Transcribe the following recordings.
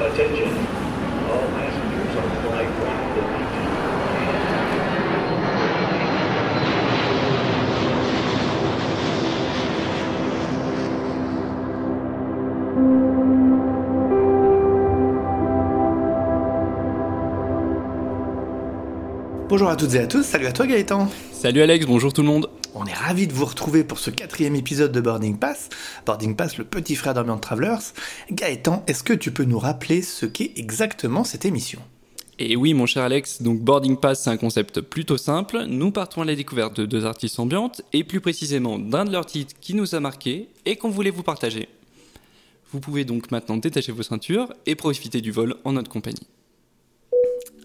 Attention, all passengers on flight 1. Bonjour à toutes et à tous, salut à toi Gaëtan. Salut Alex, bonjour tout le monde. On est ravis de vous retrouver pour ce 4e épisode de Boarding Pass. Boarding Pass, le petit frère d'Ambient Travelers. Gaëtan, est-ce que tu peux nous rappeler ce qu'est exactement cette émission ? Et oui, mon cher Alex, donc Boarding Pass, c'est un concept plutôt simple. Nous partons à la découverte de deux artistes ambiantes, et plus précisément d'un de leurs titres qui nous a marqués et qu'on voulait vous partager. Vous pouvez donc maintenant détacher vos ceintures et profiter du vol en notre compagnie.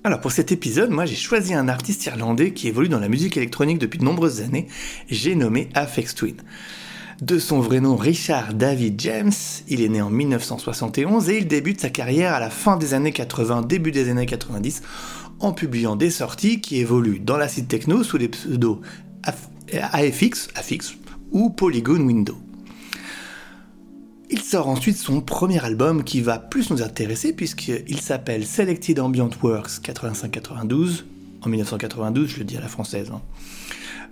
Alors pour cet épisode, moi j'ai choisi un artiste irlandais qui évolue dans la musique électronique depuis de nombreuses années, j'ai nommé Aphex Twin. De son vrai nom Richard David James, il est né en 1971 et il débute sa carrière à la fin des années 80, début des années 90, en publiant des sorties qui évoluent dans la scène techno sous les pseudos AFX ou Polygon Window. Il sort ensuite son premier album qui va plus nous intéresser puisqu'il s'appelle Selected Ambient Works 85-92, en 1992, je le dis à la française.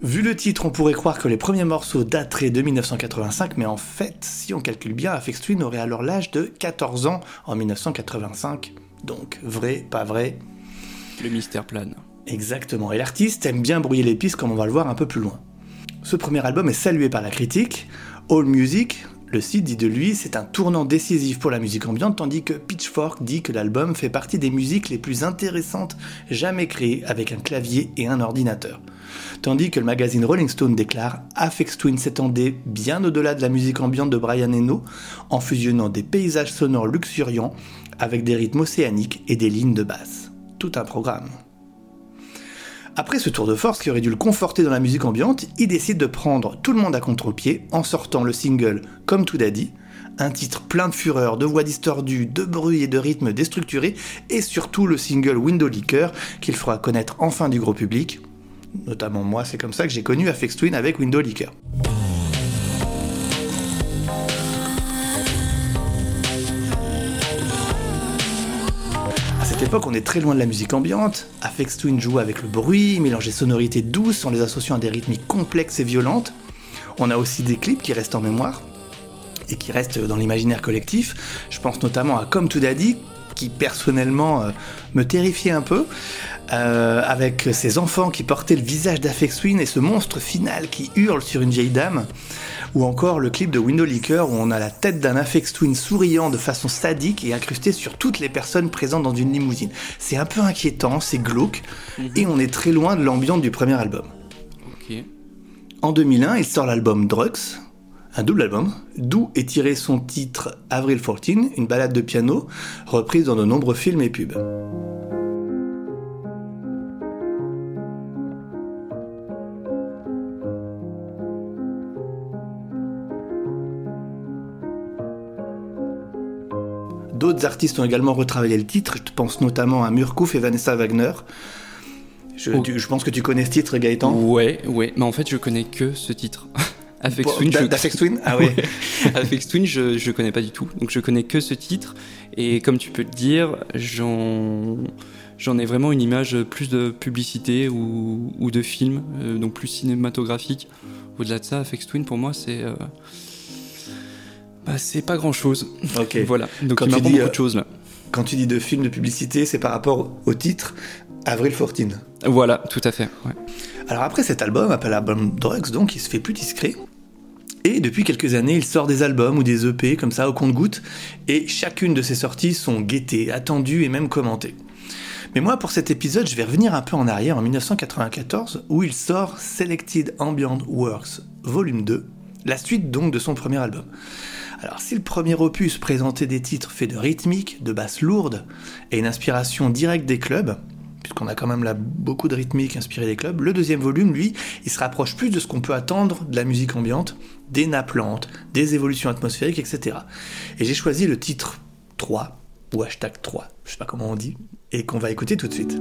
Vu le titre, on pourrait croire que les premiers morceaux dateraient de 1985, mais en fait, si on calcule bien, Aphex Twin aurait alors l'âge de 14 ans en 1985. Donc, vrai, pas vrai ? Le mystère plane. Exactement, et l'artiste aime bien brouiller les pistes comme on va le voir un peu plus loin. Ce premier album est salué par la critique, AllMusic. Le site dit de lui, c'est un tournant décisif pour la musique ambiante, tandis que Pitchfork dit que l'album fait partie des musiques les plus intéressantes jamais créées avec un clavier et un ordinateur. Tandis que le magazine Rolling Stone déclare « Aphex Twin s'étendait bien au-delà de la musique ambiante de Brian Eno, en fusionnant des paysages sonores luxuriants avec des rythmes océaniques et des lignes de basse. » Tout un programme. Après ce tour de force qui aurait dû le conforter dans la musique ambiante, il décide de prendre tout le monde à contre-pied en sortant le single « Come to Daddy », un titre plein de fureur, de voix distordues, de bruit et de rythmes déstructurés, et surtout le single « Windowlicker » qu'il fera connaître enfin du gros public. Notamment moi, c'est comme ça que j'ai connu Aphex Twin avec « Windowlicker ». À l'époque, on est très loin de la musique ambiante. Aphex Twin joue avec le bruit, mélange des sonorités douces en les associant à des rythmiques complexes et violentes. On a aussi des clips qui restent en mémoire et qui restent dans l'imaginaire collectif. Je pense notamment à Come to Daddy, qui personnellement me terrifiait un peu, avec ces enfants qui portaient le visage d'Aphex Twin et ce monstre final qui hurle sur une vieille dame. Ou encore le clip de Windowlicker où on a la tête d'un Aphex Twin souriant de façon sadique et incrustée sur toutes les personnes présentes dans une limousine. C'est un peu inquiétant, c'est glauque, et on est très loin de l'ambiance du premier album. Okay. En 2001, il sort l'album Drugs, un double album, d'où est tiré son titre Avril 14, une ballade de piano, reprise dans de nombreux films et pubs. D'autres artistes ont également retravaillé le titre, je pense notamment à Murcof et Vanessa Wagner. Je pense que tu connais ce titre, Gaëtan. Ouais, mais en fait je connais que ce titre. Aphex Twin. Ah ouais. Aphex Twin, je connais pas du tout, donc je connais que ce titre, et comme tu peux le dire, j'en ai vraiment une image plus de publicité ou de film, donc plus cinématographique. Au-delà de ça, Aphex Twin pour moi c'est... c'est pas grand chose. Ok. Voilà. Donc quand tu m'apprends beaucoup de choses là. Quand tu dis de film, de publicité, c'est par rapport au titre Avril 14. Voilà, tout à fait. Ouais. Alors après cet album, appelé album Drugs, donc il se fait plus discret. Et depuis quelques années, il sort des albums ou des EP comme ça au compte-gouttes. Et chacune de ses sorties sont guettées, attendues et même commentées. Mais moi pour cet épisode, je vais revenir un peu en arrière en 1994 où il sort Selected Ambient Works Volume 2, la suite donc de son premier album. Alors si le premier opus présentait des titres faits de rythmique, de basses lourdes et une inspiration directe des clubs, puisqu'on a quand même là beaucoup de rythmique inspirée des clubs, le deuxième volume, lui, il se rapproche plus de ce qu'on peut attendre de la musique ambiante, des nappes lentes, des évolutions atmosphériques, etc. Et j'ai choisi le titre 3, ou hashtag 3, je sais pas comment on dit, et qu'on va écouter tout de suite.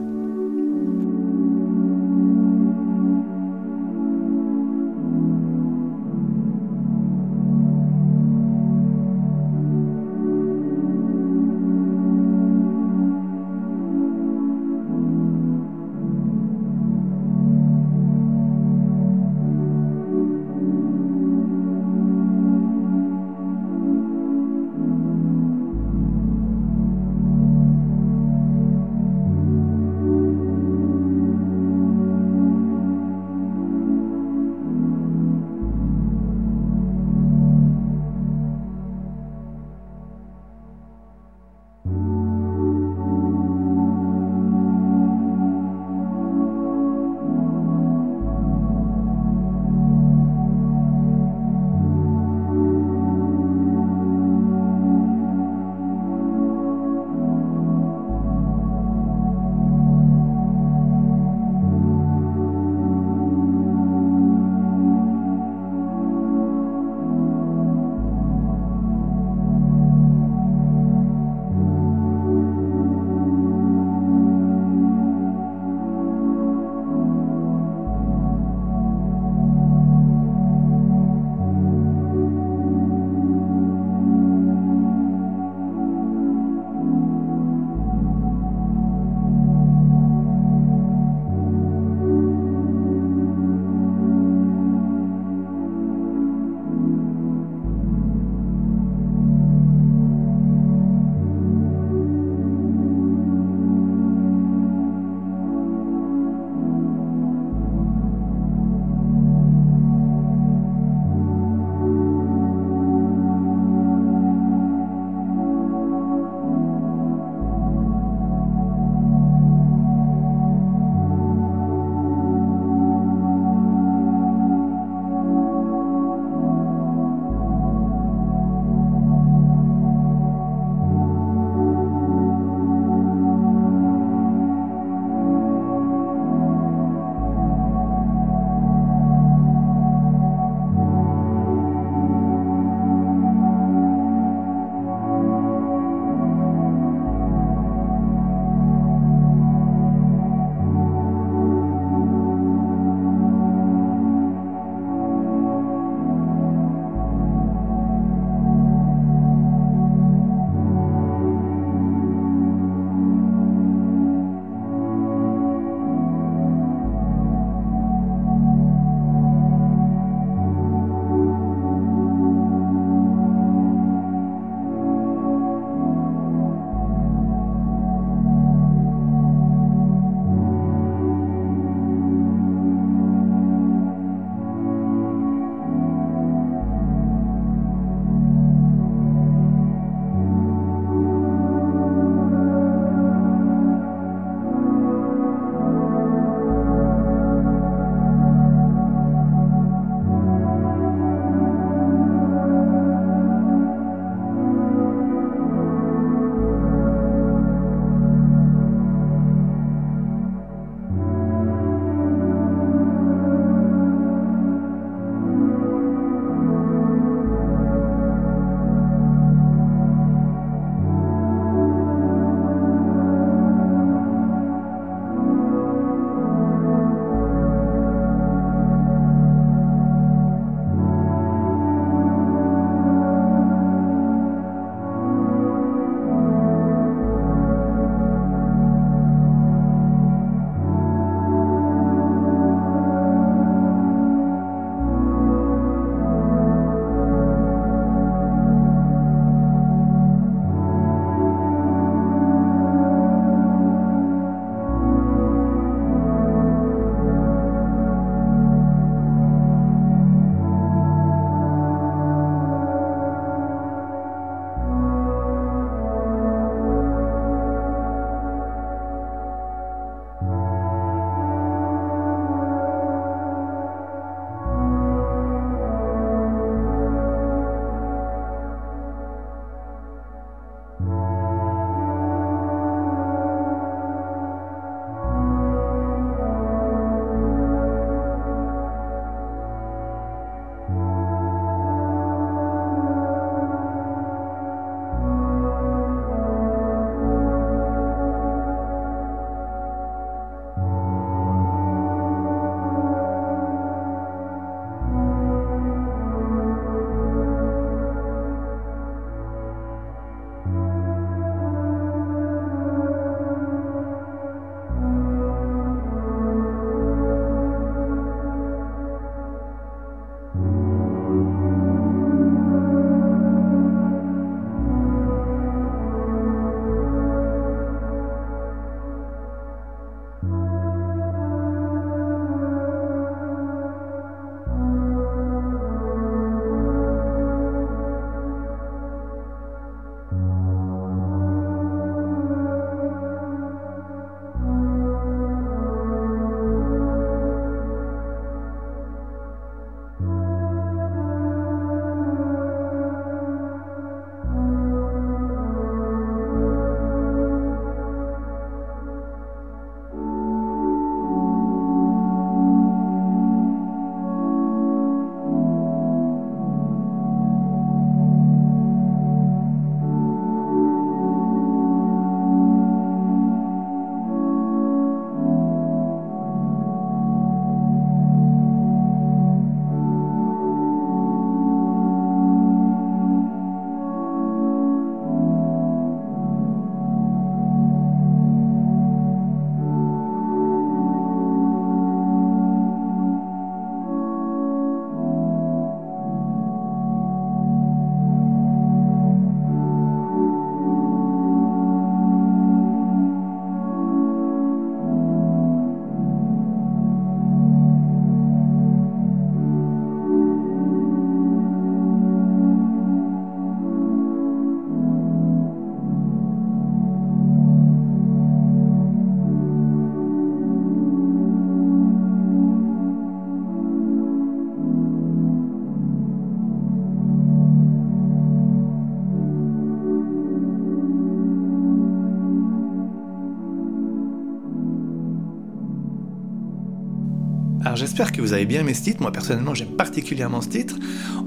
Alors j'espère que vous avez bien aimé ce titre, moi personnellement j'aime particulièrement ce titre.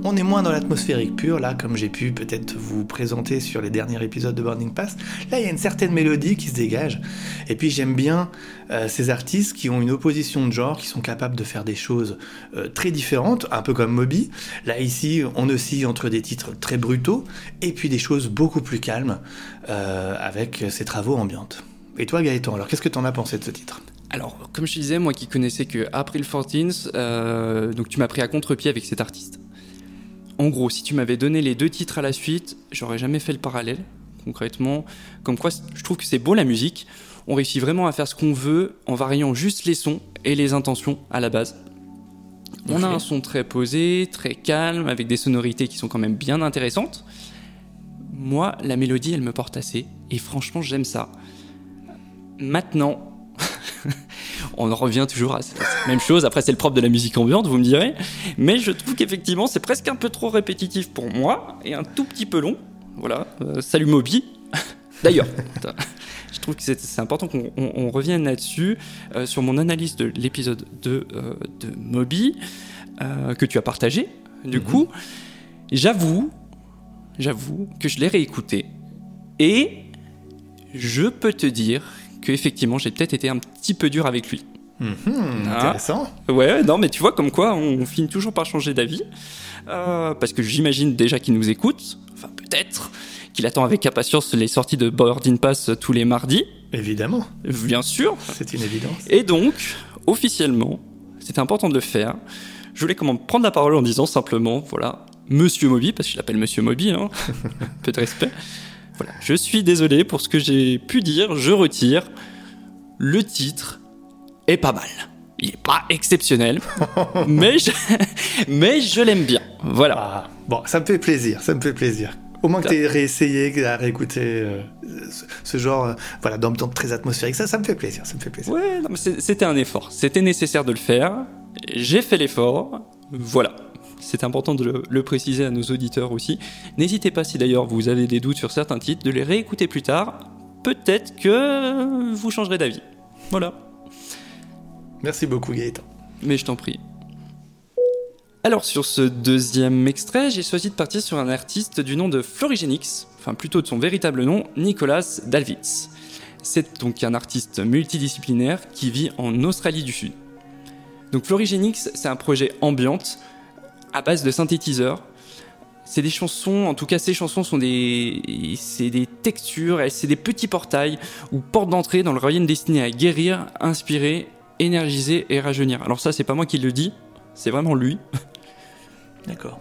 On est moins dans l'atmosphérique pure, là comme j'ai pu peut-être vous présenter sur les derniers épisodes de Boarding Pass. Là il y a une certaine mélodie qui se dégage, et puis j'aime bien ces artistes qui ont une opposition de genre, qui sont capables de faire des choses très différentes, un peu comme Moby. Là ici on oscille entre des titres très brutaux, et puis des choses beaucoup plus calmes avec ses travaux ambiantes. Et toi Gaëtan, alors qu'est-ce que t'en as pensé de ce titre ? Alors, comme je te disais, moi qui connaissais que Avril 14, donc tu m'as pris à contre-pied avec cet artiste. En gros, si tu m'avais donné les deux titres à la suite, j'aurais jamais fait le parallèle, concrètement. Comme quoi, je trouve que c'est beau la musique. On réussit vraiment à faire ce qu'on veut en variant juste les sons et les intentions à la base. On a un son très posé, très calme, avec des sonorités qui sont quand même bien intéressantes. Moi, la mélodie, elle me porte assez. Et franchement, j'aime ça. Maintenant... on en revient toujours à cette même chose. Après, c'est le propre de la musique ambiante, vous me direz. Mais je trouve qu'effectivement, c'est presque un peu trop répétitif pour moi et un tout petit peu long. Voilà. Salut Moby. D'ailleurs, je trouve que c'est important qu'on revienne là-dessus sur mon analyse de l'épisode de Moby que tu as partagé. Du coup, j'avoue que je l'ai réécouté et je peux te dire qu'effectivement j'ai peut-être été un petit peu dur avec lui. Intéressant. Ouais, non mais tu vois comme quoi on finit toujours par changer d'avis parce que j'imagine déjà qu'il nous écoute, enfin peut-être qu'il attend avec impatience les sorties de Boarding Pass tous les mardis. Évidemment. Bien sûr. C'est une évidence. Et donc officiellement, c'était important de le faire. Je voulais comment prendre la parole en disant simplement voilà, Monsieur Moby, parce que je l'appelle Monsieur Moby, hein. Peu de respect. Voilà, je suis désolé pour ce que j'ai pu dire, je retire. Le titre est pas mal. Il est pas exceptionnel, mais je l'aime bien. Voilà. Ah, bon, ça me fait plaisir. Au moins que tu aies réessayé à réécouter ce genre voilà, d'ambiance très atmosphérique, ça me fait plaisir. Ouais, non, mais c'était un effort, c'était nécessaire de le faire. J'ai fait l'effort. Voilà. C'est important de le préciser à nos auditeurs aussi. N'hésitez pas, si d'ailleurs vous avez des doutes sur certains titres, de les réécouter plus tard. Peut-être que vous changerez d'avis. Voilà. Merci beaucoup Gaëtan. Mais je t'en prie. Alors sur ce deuxième extrait, j'ai choisi de partir sur un artiste du nom de Florigenix, enfin plutôt de son véritable nom, Nicolas Dalvitz. C'est donc un artiste multidisciplinaire qui vit en Australie du Sud. Donc Florigenix, c'est un projet ambiante, à base de synthétiseurs. C'est des chansons, en tout cas ces chansons sont des textures, c'est des petits portails ou portes d'entrée dans le royaume destiné à guérir, inspirer, énergiser et rajeunir. Alors ça, c'est pas moi qui le dis, c'est vraiment lui. D'accord.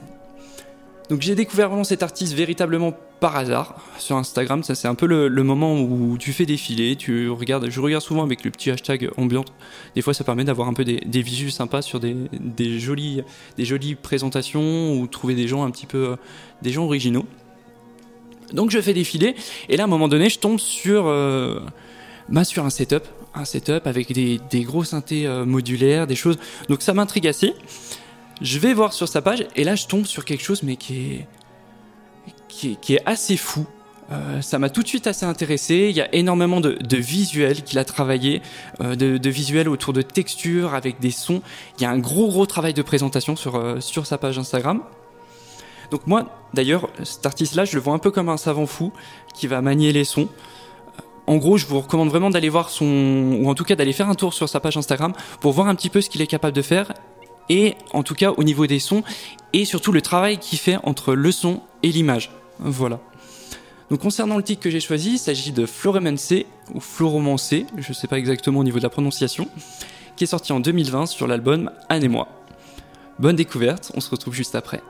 Donc j'ai découvert vraiment cet artiste véritablement par hasard sur Instagram. Ça c'est un peu le moment où tu fais défiler, je regarde souvent avec le petit hashtag ambiante. Des fois ça permet d'avoir un peu des visus sympas sur des jolies présentations ou trouver des gens un petit peu des gens originaux. Donc je fais défiler et là à un moment donné je tombe sur un setup avec des gros synthés modulaires, des choses. Donc ça m'intrigue assez. Je vais voir sur sa page et là je tombe sur quelque chose mais qui est assez fou. Ça m'a tout de suite assez intéressé. Il y a énormément de visuels qu'il a travaillé, de visuels autour de textures avec des sons. Il y a un gros travail de présentation sur sa page Instagram. Donc moi d'ailleurs cet artiste là je le vois un peu comme un savant fou qui va manier les sons. En gros, je vous recommande vraiment d'aller voir ou en tout cas d'aller faire un tour sur sa page Instagram pour voir un petit peu ce qu'il est capable de faire. Et en tout cas au niveau des sons et surtout le travail qu'il fait entre le son et l'image. Voilà. Donc concernant le titre que j'ai choisi, il s'agit de Floromancé ou Floromancé, je ne sais pas exactement au niveau de la prononciation, qui est sorti en 2020 sur l'album Anne et moi. Bonne découverte, on se retrouve juste après.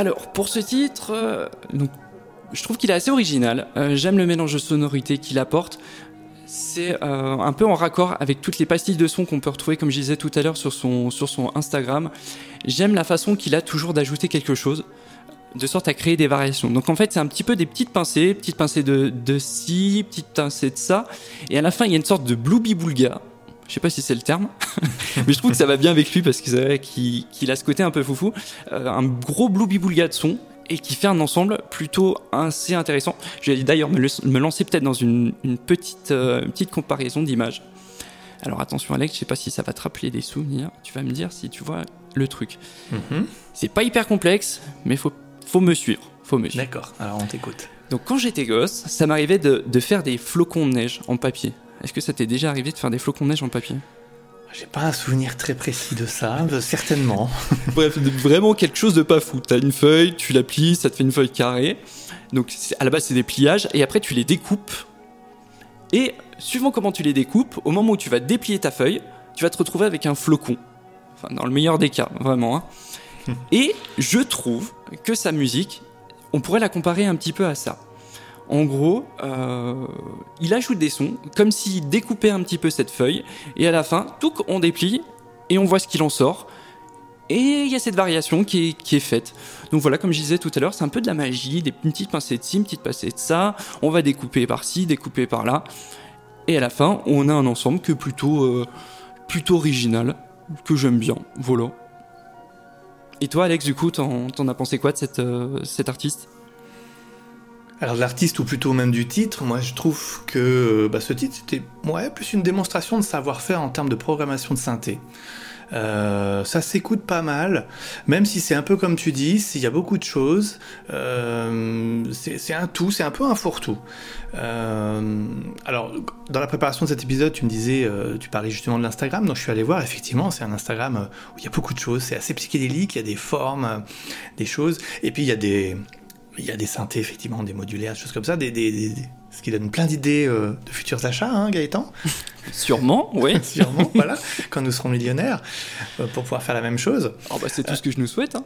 Alors, pour ce titre, donc, je trouve qu'il est assez original. J'aime le mélange de sonorités qu'il apporte. C'est un peu en raccord avec toutes les pastilles de son qu'on peut retrouver, comme je disais tout à l'heure, sur son Instagram. J'aime la façon qu'il a toujours d'ajouter quelque chose, de sorte à créer des variations. Donc en fait, c'est un petit peu des petites pincées de ci, petites pincées de ça. Et à la fin, il y a une sorte de bloubi-boulga. Je sais pas si c'est le terme, mais je trouve que ça va bien avec lui parce que c'est vrai qu'il a ce côté un peu foufou. Un gros bloubi-boulga de son. Et qui fait un ensemble plutôt assez intéressant. Je vais d'ailleurs me lancer peut-être dans une petite comparaison d'images. Alors attention Alex, je sais pas si ça va te rappeler des souvenirs. Tu vas me dire si tu vois le truc. Mm-hmm. C'est pas hyper complexe, mais faut me suivre. D'accord, alors on t'écoute. Donc quand j'étais gosse, ça m'arrivait de faire des flocons de neige en papier. Est-ce que ça t'est déjà arrivé de faire des flocons de neige en papier ? J'ai pas un souvenir très précis de ça, certainement. Bref, vraiment quelque chose de pas fou. T'as une feuille, tu la plies, ça te fait une feuille carrée. Donc à la base c'est des pliages et après tu les découpes. Et suivant comment tu les découpes, au moment où tu vas déplier ta feuille, tu vas te retrouver avec un flocon. Enfin, dans le meilleur des cas, vraiment. Hein. Et je trouve que sa musique, on pourrait la comparer un petit peu à ça. En gros, il ajoute des sons, comme s'il découpait un petit peu cette feuille, et à la fin, tout on déplie, et on voit ce qu'il en sort, et il y a cette variation qui est faite. Donc voilà, comme je disais tout à l'heure, c'est un peu de la magie, des petites pincées de ci, une petite pincée de ça, on va découper par-ci, découper par-là, et à la fin, on a un ensemble qui est plutôt original, que j'aime bien, voilà. Et toi Alex, du coup, t'en as pensé quoi de cet artiste ? Alors de l'artiste, ou plutôt même du titre, moi je trouve que ce titre c'était plus une démonstration de savoir-faire en termes de programmation de synthé. Ça s'écoute pas mal, même si c'est un peu comme tu dis, s'il y a beaucoup de choses, c'est un tout, c'est un peu un fourre-tout. Alors, dans la préparation de cet épisode, tu me disais, tu parlais justement de l'Instagram, donc je suis allé voir, effectivement, c'est un Instagram où il y a beaucoup de choses, c'est assez psychédélique, il y a des formes, des choses, et puis il y a des synthés, effectivement, des modulaires, des choses comme ça, ce qui donne plein d'idées de futurs achats, hein, Gaëtan ? Sûrement, oui. Sûrement, voilà, quand nous serons millionnaires, pour pouvoir faire la même chose. Oh bah c'est tout ce que je nous souhaite. Hein.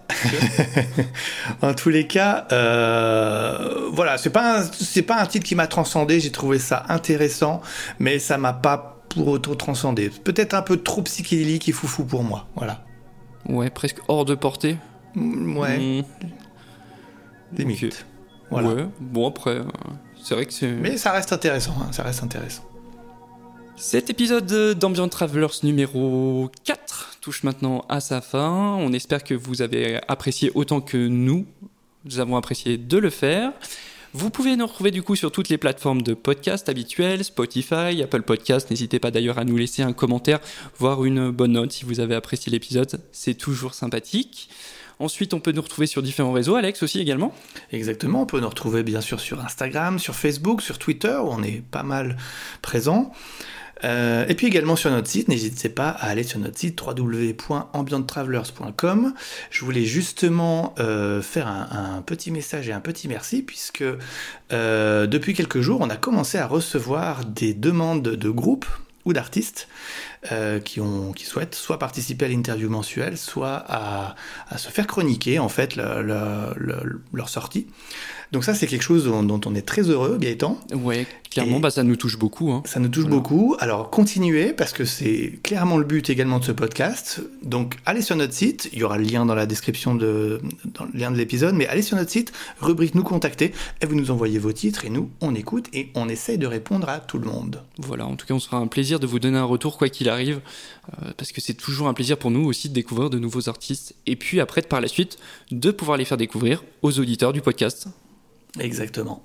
En tous les cas, voilà, c'est pas un titre qui m'a transcendé, j'ai trouvé ça intéressant, mais ça m'a pas pour autant transcendé. Peut-être un peu trop psychédélique et foufou pour moi, voilà. Ouais, presque hors de portée. Ouais. Limite. Okay. Voilà. Ouais, bon après, c'est vrai que c'est... Mais ça reste intéressant, hein, ça reste intéressant. Cet épisode d'Ambient Travelers numéro 4 touche maintenant à sa fin. On espère que vous avez apprécié autant que nous avons apprécié de le faire. Vous pouvez nous retrouver du coup sur toutes les plateformes de podcast habituelles, Spotify, Apple Podcasts. N'hésitez pas d'ailleurs à nous laisser un commentaire, voire une bonne note si vous avez apprécié l'épisode. C'est toujours sympathique. Ensuite, on peut nous retrouver sur différents réseaux, Alex aussi également. Exactement, on peut nous retrouver bien sûr sur Instagram, sur Facebook, sur Twitter, où on est pas mal présent. Et puis également sur notre site, n'hésitez pas à aller sur notre site www.ambienttravelers.com. Je voulais justement faire un petit message et un petit merci, puisque depuis quelques jours, on a commencé à recevoir des demandes de groupes ou d'artistes qui souhaitent soit participer à l'interview mensuelle, soit à se faire chroniquer en fait leur sortie. Donc ça c'est quelque chose dont on est très heureux, Gaëtan. Ouais, clairement, ça nous touche beaucoup. Hein. Ça nous touche beaucoup. Alors continuez parce que c'est clairement le but également de ce podcast. Donc allez sur notre site, il y aura le lien dans la description dans le lien de l'épisode, mais allez sur notre site, rubrique nous contacter, et vous nous envoyez vos titres et nous on écoute et on essaye de répondre à tout le monde. Voilà, en tout cas on sera un plaisir de vous donner un retour quoi qu'il arrive, parce que c'est toujours un plaisir pour nous aussi de découvrir de nouveaux artistes et puis après par la suite de pouvoir les faire découvrir aux auditeurs du podcast. Exactement.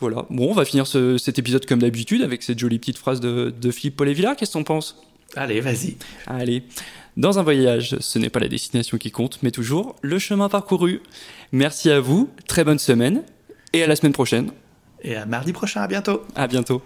Voilà, bon on va finir cet épisode comme d'habitude avec cette jolie petite phrase de Philippe Paulet-Villard, qu'est-ce qu'on pense ? Allez, vas-y. Allez, dans un voyage, ce n'est pas la destination qui compte, mais toujours le chemin parcouru. Merci à vous, très bonne semaine et à la semaine prochaine. Et à mardi prochain, à bientôt. À bientôt.